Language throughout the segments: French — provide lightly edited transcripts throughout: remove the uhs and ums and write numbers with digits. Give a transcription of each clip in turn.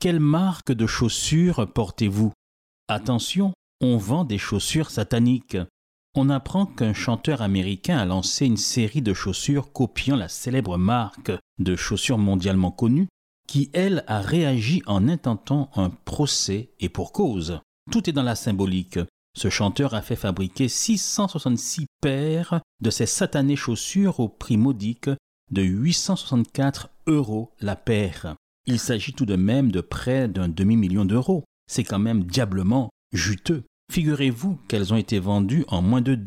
Quelle marque de chaussures portez-vous? Attention, on vend des chaussures sataniques. On apprend qu'un chanteur américain a lancé une série de chaussures copiant la célèbre marque de chaussures mondialement connue, qui, elle, a réagi en intentant un procès et pour cause. Tout est dans la symbolique. Ce chanteur a fait fabriquer 666 paires de ces satanées chaussures au prix modique de 864 € la paire. Il s'agit tout de même de près d'un demi-million d'euros. C'est quand même diablement juteux. Figurez-vous qu'elles ont été vendues en moins de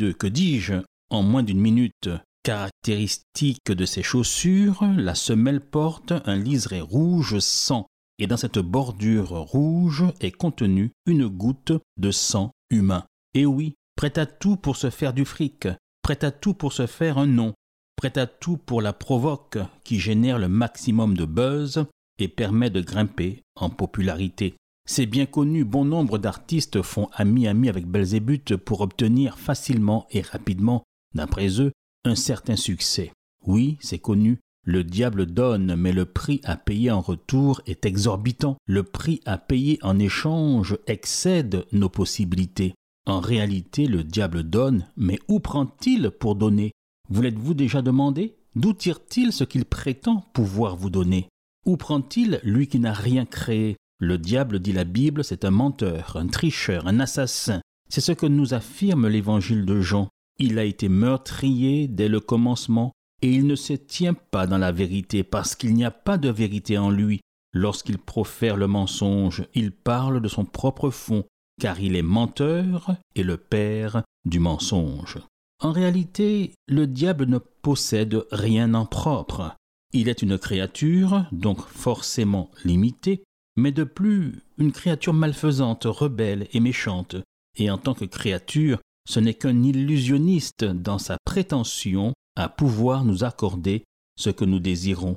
en moins d'une minute. Caractéristique de ces chaussures, la semelle porte un liseré rouge sang et dans cette bordure rouge est contenue une goutte de sang humain. Et oui, prête à tout pour se faire du fric, prête à tout pour se faire un nom, prête à tout pour la provoque qui génère le maximum de buzz et permet de grimper en popularité. C'est bien connu, bon nombre d'artistes font ami-ami avec Belzébuth pour obtenir facilement et rapidement, d'après eux, un certain succès. Oui, c'est connu, le diable donne, mais le prix à payer en retour est exorbitant. Le prix à payer en échange excède nos possibilités. En réalité, le diable donne, mais où prend-il pour donner? Vous l'êtes-vous déjà demandé? D'où tire-t-il ce qu'il prétend pouvoir vous donner? Où prend-il lui qui n'a rien créé? Le diable, dit la Bible, c'est un menteur, un tricheur, un assassin. C'est ce que nous affirme l'évangile de Jean. Il a été meurtrier dès le commencement et il ne se tient pas dans la vérité parce qu'il n'y a pas de vérité en lui. Lorsqu'il profère le mensonge, il parle de son propre fond car il est menteur et le père du mensonge. En réalité, le diable ne possède rien en propre. Il est une créature, donc forcément limitée, mais de plus, une créature malfaisante, rebelle et méchante. Et en tant que créature, ce n'est qu'un illusionniste dans sa prétention à pouvoir nous accorder ce que nous désirons.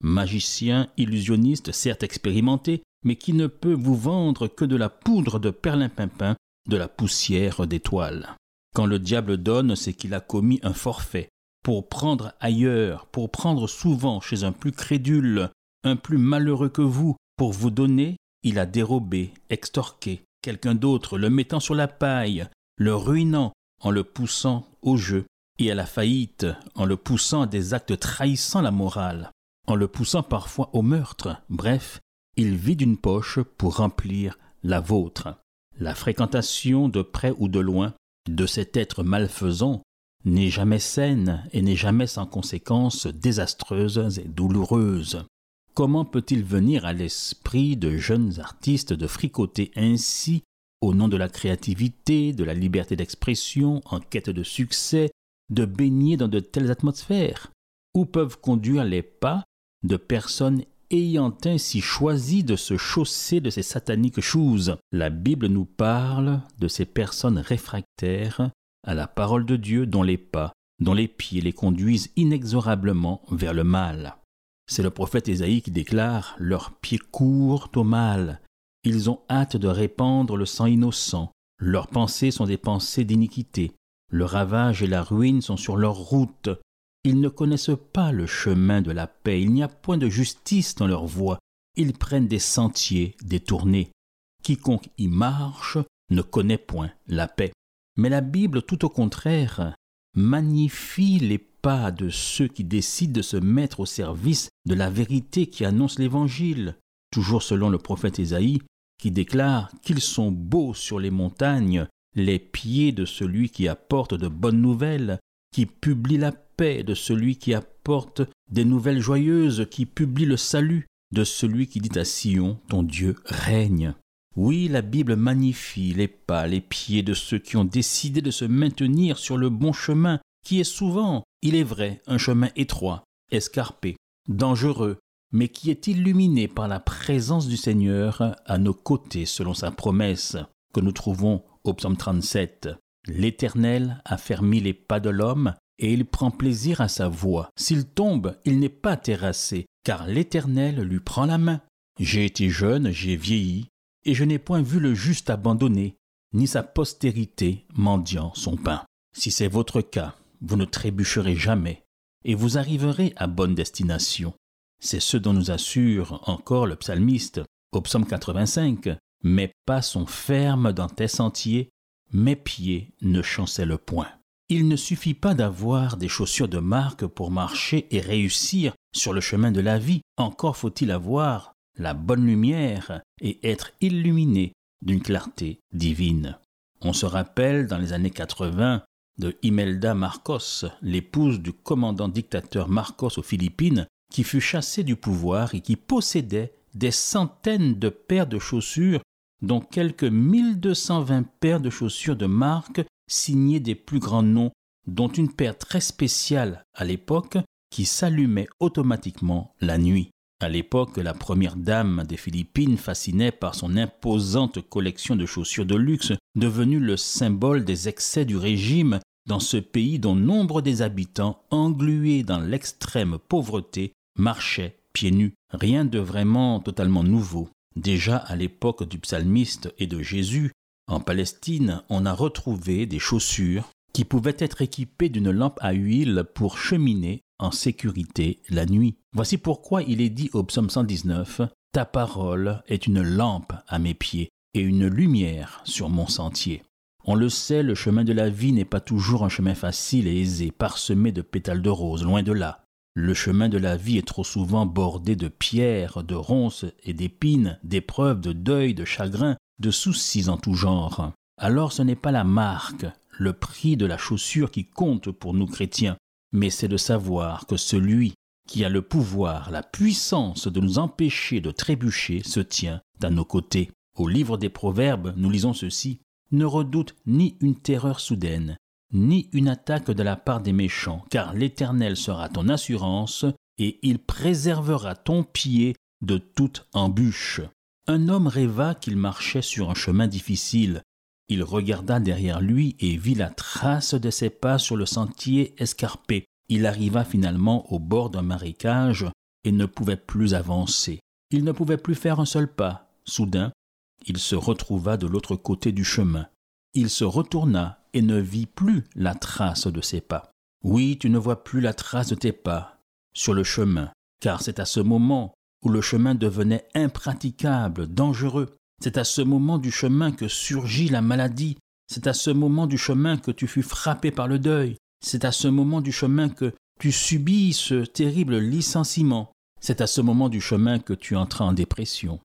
Magicien, illusionniste, certes expérimenté, mais qui ne peut vous vendre que de la poudre de perlimpinpin, de la poussière d'étoiles. Quand le diable donne, c'est qu'il a commis un forfait. Pour prendre ailleurs, pour prendre souvent chez un plus crédule, un plus malheureux que vous, pour vous donner, il a dérobé, extorqué quelqu'un d'autre, le mettant sur la paille, le ruinant en le poussant au jeu et à la faillite, en le poussant à des actes trahissant la morale, en le poussant parfois au meurtre. Bref, il vide une poche pour remplir la vôtre. La fréquentation de près ou de loin de cet être malfaisant n'est jamais saine et n'est jamais sans conséquences désastreuses et douloureuses. Comment peut-il venir à l'esprit de jeunes artistes de fricoter ainsi au nom de la créativité, de la liberté d'expression, en quête de succès, de baigner dans de telles atmosphères? Où peuvent conduire les pas de personnes ayant ainsi choisi de se chausser de ces sataniques choses? La Bible nous parle de ces personnes réfractaires à la parole de Dieu dont les pas, dont les pieds les conduisent inexorablement vers le mal. C'est le prophète Ésaïe qui déclare « Leurs pieds courent au mal ». Ils ont hâte de répandre le sang innocent. Leurs pensées sont des pensées d'iniquité. Le ravage et la ruine sont sur leur route. Ils ne connaissent pas le chemin de la paix. Il n'y a point de justice dans leur voie. Ils prennent des sentiers détournés. Quiconque y marche ne connaît point la paix. Mais la Bible, tout au contraire, magnifie les pas de ceux qui décident de se mettre au service de la vérité qui annonce l'Évangile. Toujours selon le prophète Ésaïe, qui déclare qu'ils sont beaux sur les montagnes, les pieds de celui qui apporte de bonnes nouvelles, qui publie la paix, de celui qui apporte des nouvelles joyeuses, qui publie le salut, de celui qui dit à Sion, ton Dieu règne. Oui, la Bible magnifie les pas, les pieds de ceux qui ont décidé de se maintenir sur le bon chemin, qui est souvent, il est vrai, un chemin étroit, escarpé, dangereux, mais qui est illuminé par la présence du Seigneur à nos côtés selon sa promesse que nous trouvons au psaume 37. « L'Éternel a fermé les pas de l'homme et il prend plaisir à sa voix. S'il tombe, il n'est pas terrassé, car l'Éternel lui prend la main. J'ai été jeune, j'ai vieilli, et je n'ai point vu le juste abandonné, ni sa postérité mendiant son pain. » Si c'est votre cas, vous ne trébucherez jamais et vous arriverez à bonne destination. C'est ce dont nous assure encore le psalmiste au psaume 85. « Mes pas sont fermes dans tes sentiers, mes pieds ne chancèlent point. » Il ne suffit pas d'avoir des chaussures de marque pour marcher et réussir sur le chemin de la vie. Encore faut-il avoir la bonne lumière et être illuminé d'une clarté divine. On se rappelle dans les années 80 de Imelda Marcos, l'épouse du commandant dictateur Marcos aux Philippines, qui fut chassée du pouvoir et qui possédait des centaines de paires de chaussures, dont quelques 1220 paires de chaussures de marque signées des plus grands noms, dont une paire très spéciale à l'époque qui s'allumait automatiquement la nuit. À l'époque, la première dame des Philippines fascinait par son imposante collection de chaussures de luxe, devenue le symbole des excès du régime dans ce pays dont nombre des habitants, englués dans l'extrême pauvreté, marchaient pieds nus. Rien de vraiment totalement nouveau. Déjà à l'époque du psalmiste et de Jésus, en Palestine, on a retrouvé des chaussures qui pouvaient être équipées d'une lampe à huile pour cheminer en sécurité la nuit. Voici pourquoi il est dit au psaume 119 « Ta parole est une lampe à mes pieds et une lumière sur mon sentier. » On le sait, le chemin de la vie n'est pas toujours un chemin facile et aisé, parsemé de pétales de roses, loin de là. Le chemin de la vie est trop souvent bordé de pierres, de ronces et d'épines, d'épreuves, de deuils, de chagrins, de soucis en tout genre. Alors ce n'est pas la marque, le prix de la chaussure qui compte pour nous chrétiens, mais c'est de savoir que celui qui a le pouvoir, la puissance de nous empêcher de trébucher se tient à nos côtés. Au livre des Proverbes, nous lisons ceci : « Ne redoute ni une terreur soudaine, ni une attaque de la part des méchants, car l'Éternel sera ton assurance et il préservera ton pied de toute embûche. » Un homme rêva qu'il marchait sur un chemin difficile. Il regarda derrière lui et vit la trace de ses pas sur le sentier escarpé. Il arriva finalement au bord d'un marécage et ne pouvait plus avancer. Il ne pouvait plus faire un seul pas. Soudain, il se retrouva de l'autre côté du chemin. Il se retourna et ne vit plus la trace de ses pas. Oui, tu ne vois plus la trace de tes pas sur le chemin, car c'est à ce moment où le chemin devenait impraticable, dangereux. C'est à ce moment du chemin que surgit la maladie. C'est à ce moment du chemin que tu fus frappé par le deuil. C'est à ce moment du chemin que tu subis ce terrible licenciement. C'est à ce moment du chemin que tu entras en dépression.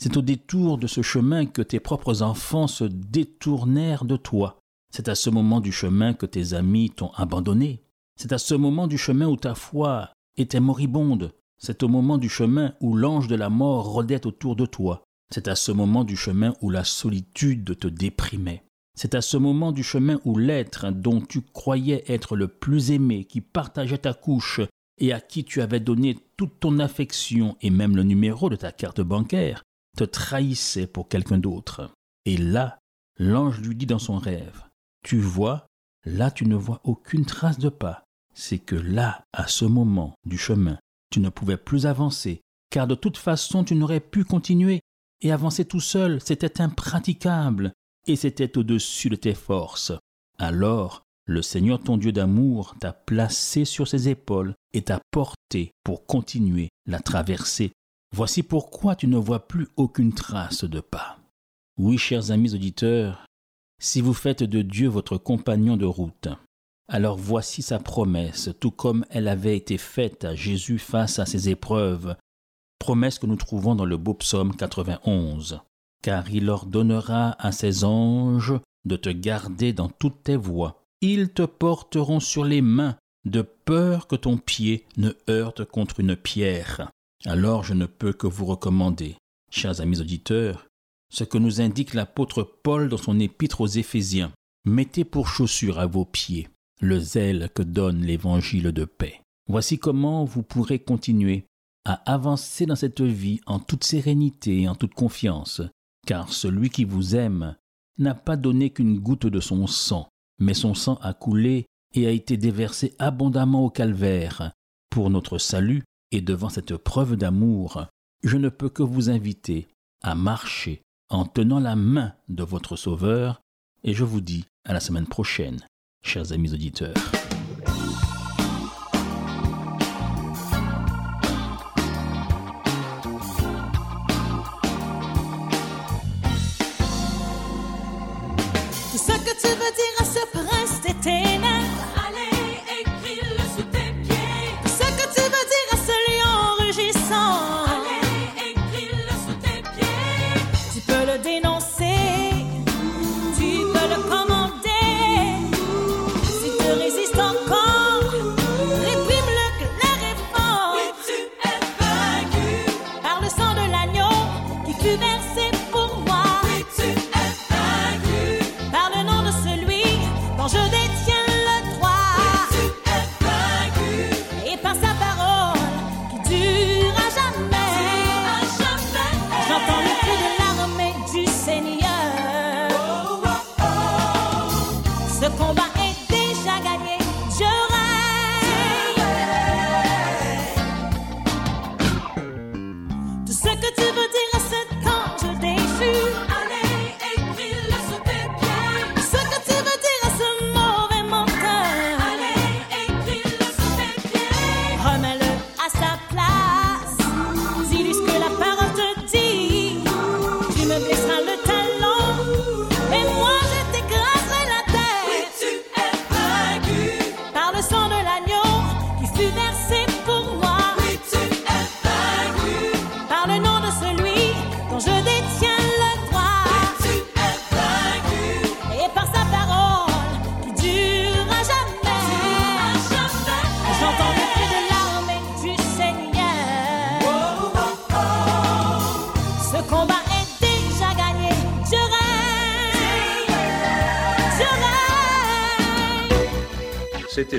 C'est au détour de ce chemin que tes propres enfants se détournèrent de toi. C'est à ce moment du chemin que tes amis t'ont abandonné. C'est à ce moment du chemin où ta foi était moribonde. C'est au moment du chemin où l'ange de la mort rôdait autour de toi. C'est à ce moment du chemin où la solitude te déprimait. C'est à ce moment du chemin où l'être dont tu croyais être le plus aimé, qui partageait ta couche et à qui tu avais donné toute ton affection et même le numéro de ta carte bancaire, te trahissait pour quelqu'un d'autre. Et là, l'ange lui dit dans son rêve, « Tu vois, là tu ne vois aucune trace de pas. C'est que là, à ce moment du chemin, tu ne pouvais plus avancer, car de toute façon tu n'aurais pu continuer. Et avancer tout seul, c'était impraticable, et c'était au-dessus de tes forces. Alors, le Seigneur ton Dieu d'amour t'a placé sur ses épaules et t'a porté pour continuer la traversée. Voici pourquoi tu ne vois plus aucune trace de pas. » Oui, chers amis auditeurs, si vous faites de Dieu votre compagnon de route, alors voici sa promesse, tout comme elle avait été faite à Jésus face à ses épreuves, promesse que nous trouvons dans le beau psaume 91. « Car il ordonnera à ses anges de te garder dans toutes tes voies. Ils te porteront sur les mains, de peur que ton pied ne heurte contre une pierre. » Alors je ne peux que vous recommander, chers amis auditeurs, ce que nous indique l'apôtre Paul dans son épître aux Éphésiens. « Mettez pour chaussure à vos pieds le zèle que donne l'évangile de paix. » Voici comment vous pourrez continuer à avancer dans cette vie en toute sérénité et en toute confiance, car celui qui vous aime n'a pas donné qu'une goutte de son sang, mais son sang a coulé et a été déversé abondamment au calvaire. Pour notre salut et devant cette preuve d'amour, je ne peux que vous inviter à marcher en tenant la main de votre Sauveur, et je vous dis à la semaine prochaine, chers amis auditeurs. Ce que tu veux dire à ce prince des ténèbres, allez, écris-le sous tes pieds. Ce que tu veux dire à ce lion rugissant, allez, écris-le sous tes pieds. Tu peux le dénoncer, tu peux le commander. Si tu résistes encore, réprime-le, que l'air est fort. Et tu es vaincu par le sang de l'agneau qui fut versé pour moi. Je détiens le droit. Oui, tu es vaincu. Et par sa parole qui dure à jamais. J'entends le cri de l'armée du Seigneur. Oh, oh, oh. Ce combat est déjà gagné. Je rêve. Tout ce que tu veux dire à cet ange déchu. C'était